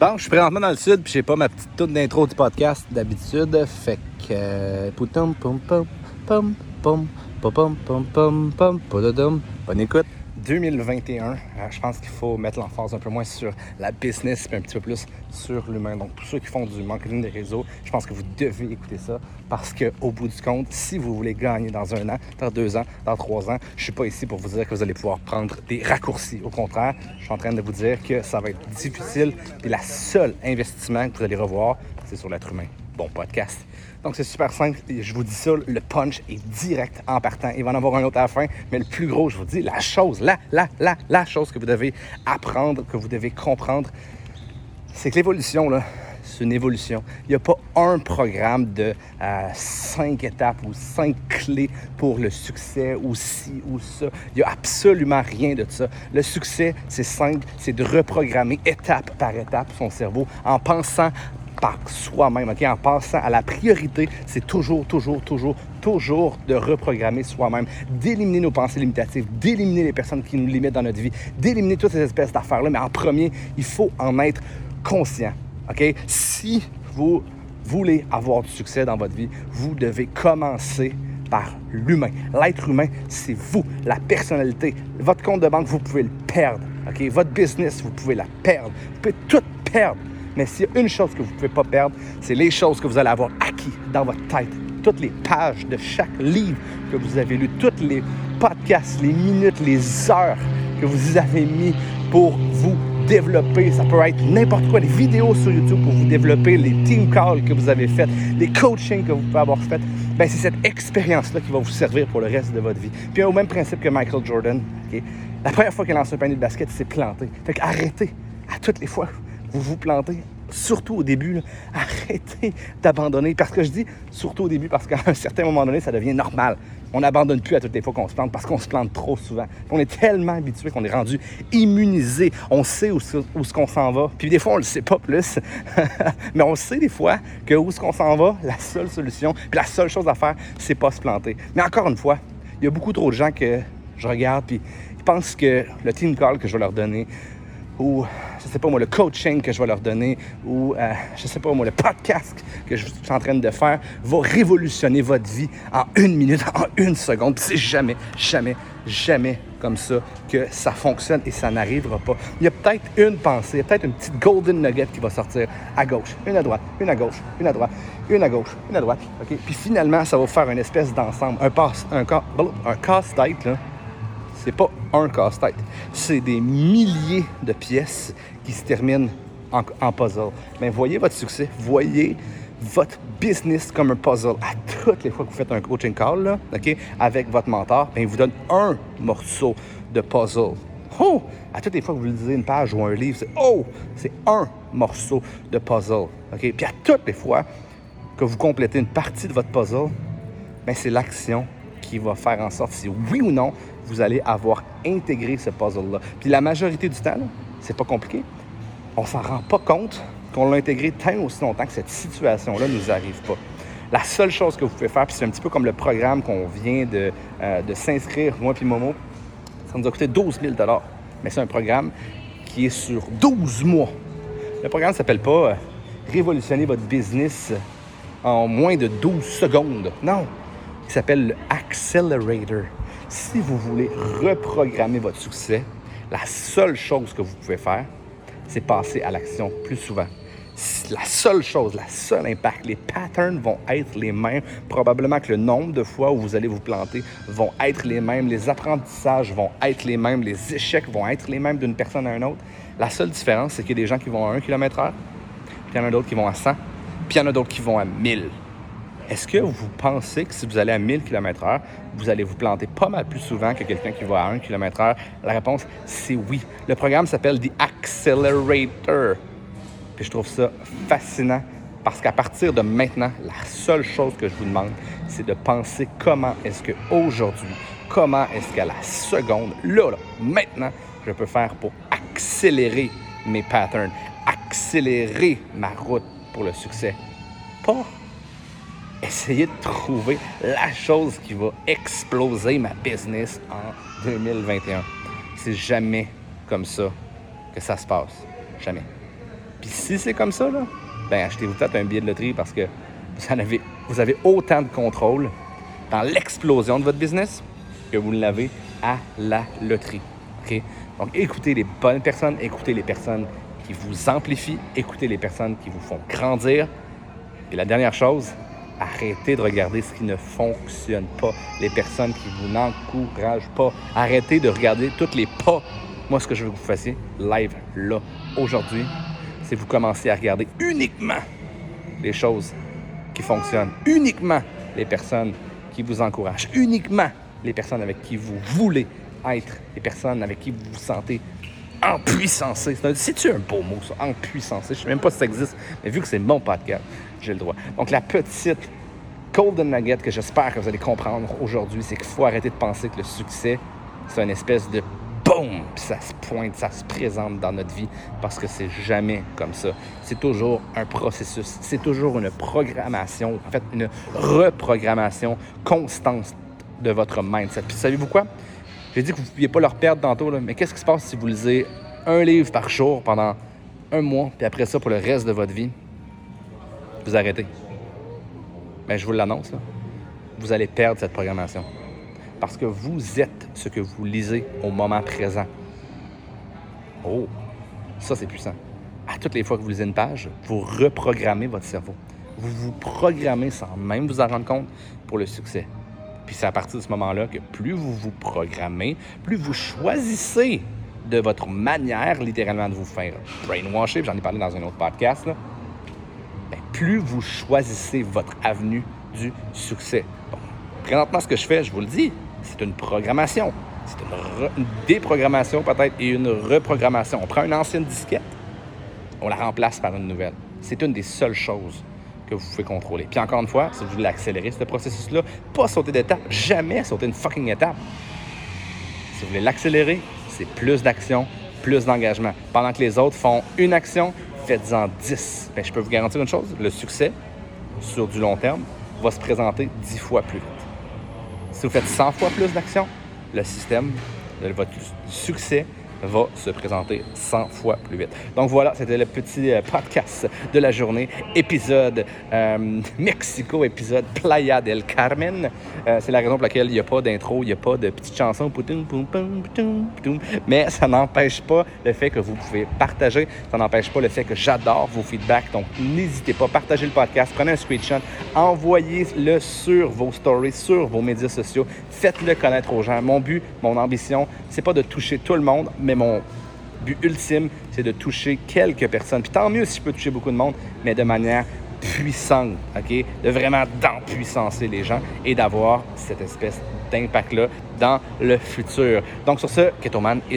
Bon, je suis présentement dans le sud, puis j'ai pas ma petite toute d'intro du podcast d'habitude. Fait que... Poutum, pom, pom, pom, pom, pom, pom, pom, pom, pom, bonne écoute. 2021, je pense qu'il faut mettre l'emphase un peu moins sur la business et un petit peu plus sur l'humain. Donc, pour ceux qui font du marketing des réseaux, je pense que vous devez écouter ça parce qu'au bout du compte, si vous voulez gagner dans 1 an, dans 2 ans, dans 3 ans, je ne suis pas ici pour vous dire que vous allez pouvoir prendre des raccourcis. Au contraire, je suis en train de vous dire que ça va être difficile et la seule investissement que vous allez revoir, c'est sur l'être humain. Bon podcast. Donc, c'est super simple. Je vous dis ça, le punch est direct en partant. Il va en avoir un autre à la fin, mais le plus gros, je vous dis, la chose que vous devez apprendre, que vous devez comprendre, c'est que l'évolution, là, c'est une évolution. Il n'y a pas un programme de 5 étapes ou 5 clés pour le succès ou ci ou ça. Il n'y a absolument rien de ça. Le succès, c'est simple, c'est de reprogrammer étape par étape son cerveau en pensant par soi-même, okay? En passant à la priorité, c'est toujours de reprogrammer soi-même, d'éliminer nos pensées limitatives, d'éliminer les personnes qui nous limitent dans notre vie, d'éliminer toutes ces espèces d'affaires-là, mais en premier, il faut en être conscient, OK? Si vous voulez avoir du succès dans votre vie, vous devez commencer par l'humain. L'être humain, c'est vous, la personnalité. Votre compte de banque, vous pouvez le perdre, OK? Votre business, vous pouvez la perdre. Vous pouvez tout perdre. Mais s'il y a une chose que vous ne pouvez pas perdre, c'est les choses que vous allez avoir acquis dans votre tête. Toutes les pages de chaque livre que vous avez lu, tous les podcasts, les minutes, les heures que vous avez mis pour vous développer. Ça peut être n'importe quoi, des vidéos sur YouTube pour vous développer, les team calls que vous avez faites, des coachings que vous pouvez avoir faites. Bien, c'est cette expérience-là qui va vous servir pour le reste de votre vie. Puis au même principe que Michael Jordan, okay? La première fois qu'il a lancé un panier de basket, il s'est planté. Fait qu'arrêtez à toutes les fois. Vous vous plantez, surtout au début, là, arrêtez d'abandonner. Parce que je dis surtout au début, parce qu'à un certain moment donné, ça devient normal. On n'abandonne plus à toutes les fois qu'on se plante parce qu'on se plante trop souvent. On est tellement habitué qu'on est rendu immunisé. On sait où ce qu'on s'en va. Puis des fois, on le sait pas plus. Mais on sait des fois que où ce qu'on s'en va, la seule solution, puis la seule chose à faire, c'est pas se planter. Mais encore une fois, il y a beaucoup trop de gens que je regarde puis ils pensent que le team call que je vais leur donner, ou, je sais pas moi, le coaching que je vais leur donner, ou, je sais pas moi, le podcast que je suis en train de faire, va révolutionner votre vie en 1 minute, en 1 seconde. Puis c'est jamais comme ça que ça fonctionne et ça n'arrivera pas. Il y a peut-être une pensée, il y a peut-être une petite golden nugget qui va sortir à gauche, une à droite, une à gauche, une à droite, une à gauche, une à droite, OK? Puis finalement, ça va faire une espèce d'ensemble, un casse-tête, là. C'est pas un casse-tête, c'est des milliers de pièces qui se terminent en puzzle. Mais voyez votre succès, voyez votre business comme un puzzle. À toutes les fois que vous faites un coaching call, là, okay, avec votre mentor, bien, il vous donne un morceau de puzzle. Oh! À toutes les fois que vous lisez une page ou un livre, c'est un morceau de puzzle. Okay? Puis à toutes les fois que vous complétez une partie de votre puzzle, bien, c'est l'action qui va faire en sorte si oui ou non vous allez avoir intégré ce puzzle-là. Puis la majorité du temps, là, c'est pas compliqué. On s'en rend pas compte qu'on l'a intégré tant aussi longtemps que cette situation-là ne nous arrive pas. La seule chose que vous pouvez faire, puis c'est un petit peu comme le programme qu'on vient de s'inscrire, moi puis Momo, ça nous a coûté 12 000 $. Mais c'est un programme qui est sur 12 mois. Le programme ne s'appelle pas « Révolutionner votre business en moins de 12 secondes ». Non, il s'appelle le « Accelerator ». Si vous voulez reprogrammer votre succès, la seule chose que vous pouvez faire, c'est passer à l'action plus souvent. La seule chose, la seule impact, les patterns vont être les mêmes. Probablement que le nombre de fois où vous allez vous planter vont être les mêmes. Les apprentissages vont être les mêmes. Les échecs vont être les mêmes d'une personne à une autre. La seule différence, c'est qu'il y a des gens qui vont à 1 km/h, puis il y en a d'autres qui vont à 100, puis il y en a d'autres qui vont à 1000. Est-ce que vous pensez que si vous allez à 1000 km/h, vous allez vous planter pas mal plus souvent que quelqu'un qui va à 1 km/h? La réponse, c'est oui. Le programme s'appelle The Accelerator. Puis je trouve ça fascinant parce qu'à partir de maintenant, la seule chose que je vous demande, c'est de penser comment est-ce qu'aujourd'hui, comment est-ce qu'à la seconde, là, maintenant, je peux faire pour accélérer mes patterns, accélérer ma route pour le succès. Pas essayer de trouver la chose qui va exploser ma business en 2021. C'est jamais comme ça que ça se passe. Jamais. Puis si c'est comme ça, là, ben achetez-vous peut-être un billet de loterie parce que vous avez autant de contrôle dans l'explosion de votre business que vous l'avez à la loterie. Okay? Donc, écoutez les bonnes personnes, écoutez les personnes qui vous amplifient, écoutez les personnes qui vous font grandir. Et la dernière chose, arrêtez de regarder ce qui ne fonctionne pas, les personnes qui vous n'encouragent pas. Arrêtez de regarder tous les pas. Moi, ce que je veux que vous fassiez live là, aujourd'hui, c'est que vous commencez à regarder uniquement les choses qui fonctionnent, uniquement les personnes qui vous encouragent, uniquement les personnes avec qui vous voulez être, les personnes avec qui vous vous sentez empuissancé. C'est-tu un beau mot, ça? Empuissancé. Je ne sais même pas si ça existe, mais vu que c'est mon podcast, j'ai le droit. Donc, la petite golden nugget que j'espère que vous allez comprendre aujourd'hui, c'est qu'il faut arrêter de penser que le succès, c'est une espèce de boum, puis ça se pointe, ça se présente dans notre vie, parce que c'est jamais comme ça. C'est toujours un processus, c'est toujours une programmation, en fait, une reprogrammation constante de votre mindset. Puis savez-vous quoi? J'ai dit que vous ne pouviez pas leur perdre tantôt, là, mais qu'est-ce qui se passe si vous lisez un livre par jour pendant un mois, puis après ça, pour le reste de votre vie, vous arrêtez? Bien, je vous l'annonce, là, vous allez perdre cette programmation. Parce que vous êtes ce que vous lisez au moment présent. Oh, ça c'est puissant. À toutes les fois que vous lisez une page, vous reprogrammez votre cerveau. Vous vous programmez sans même vous en rendre compte pour le succès. Puis c'est à partir de ce moment-là que plus vous vous programmez, plus vous choisissez de votre manière littéralement de vous faire brainwasher, j'en ai parlé dans un autre podcast, là. Bien, plus vous choisissez votre avenue du succès. Bon, présentement, ce que je fais, je vous le dis, c'est une programmation. C'est une déprogrammation peut-être et une reprogrammation. On prend une ancienne disquette, on la remplace par une nouvelle. C'est une des seules choses que vous pouvez contrôler. Puis encore une fois, si vous voulez accélérer ce processus-là, pas sauter d'étape, jamais sauter une fucking étape. Si vous voulez l'accélérer, c'est plus d'action, plus d'engagement. Pendant que les autres font une action, faites-en 10. Bien, je peux vous garantir une chose, le succès, sur du long terme, va se présenter 10 fois plus vite. Si vous faites 100 fois plus d'actions, le système, votre succès, va se présenter 100 fois plus vite. Donc voilà, c'était le petit podcast de la journée, épisode Mexico, épisode Playa del Carmen. C'est la raison pour laquelle il n'y a pas d'intro, il n'y a pas de petite chanson. Mais ça n'empêche pas le fait que vous pouvez partager, ça n'empêche pas le fait que j'adore vos feedbacks. Donc n'hésitez pas, partagez le podcast, prenez un screenshot, envoyez-le sur vos stories, sur vos médias sociaux, faites-le connaître aux gens. Mon but, mon ambition, c'est pas de toucher tout le monde, mais mon but ultime, c'est de toucher quelques personnes. Puis tant mieux si je peux toucher beaucoup de monde, mais de manière puissante, OK? De vraiment d'empuissancer les gens et d'avoir cette espèce d'impact-là dans le futur. Donc sur ce, Ketoman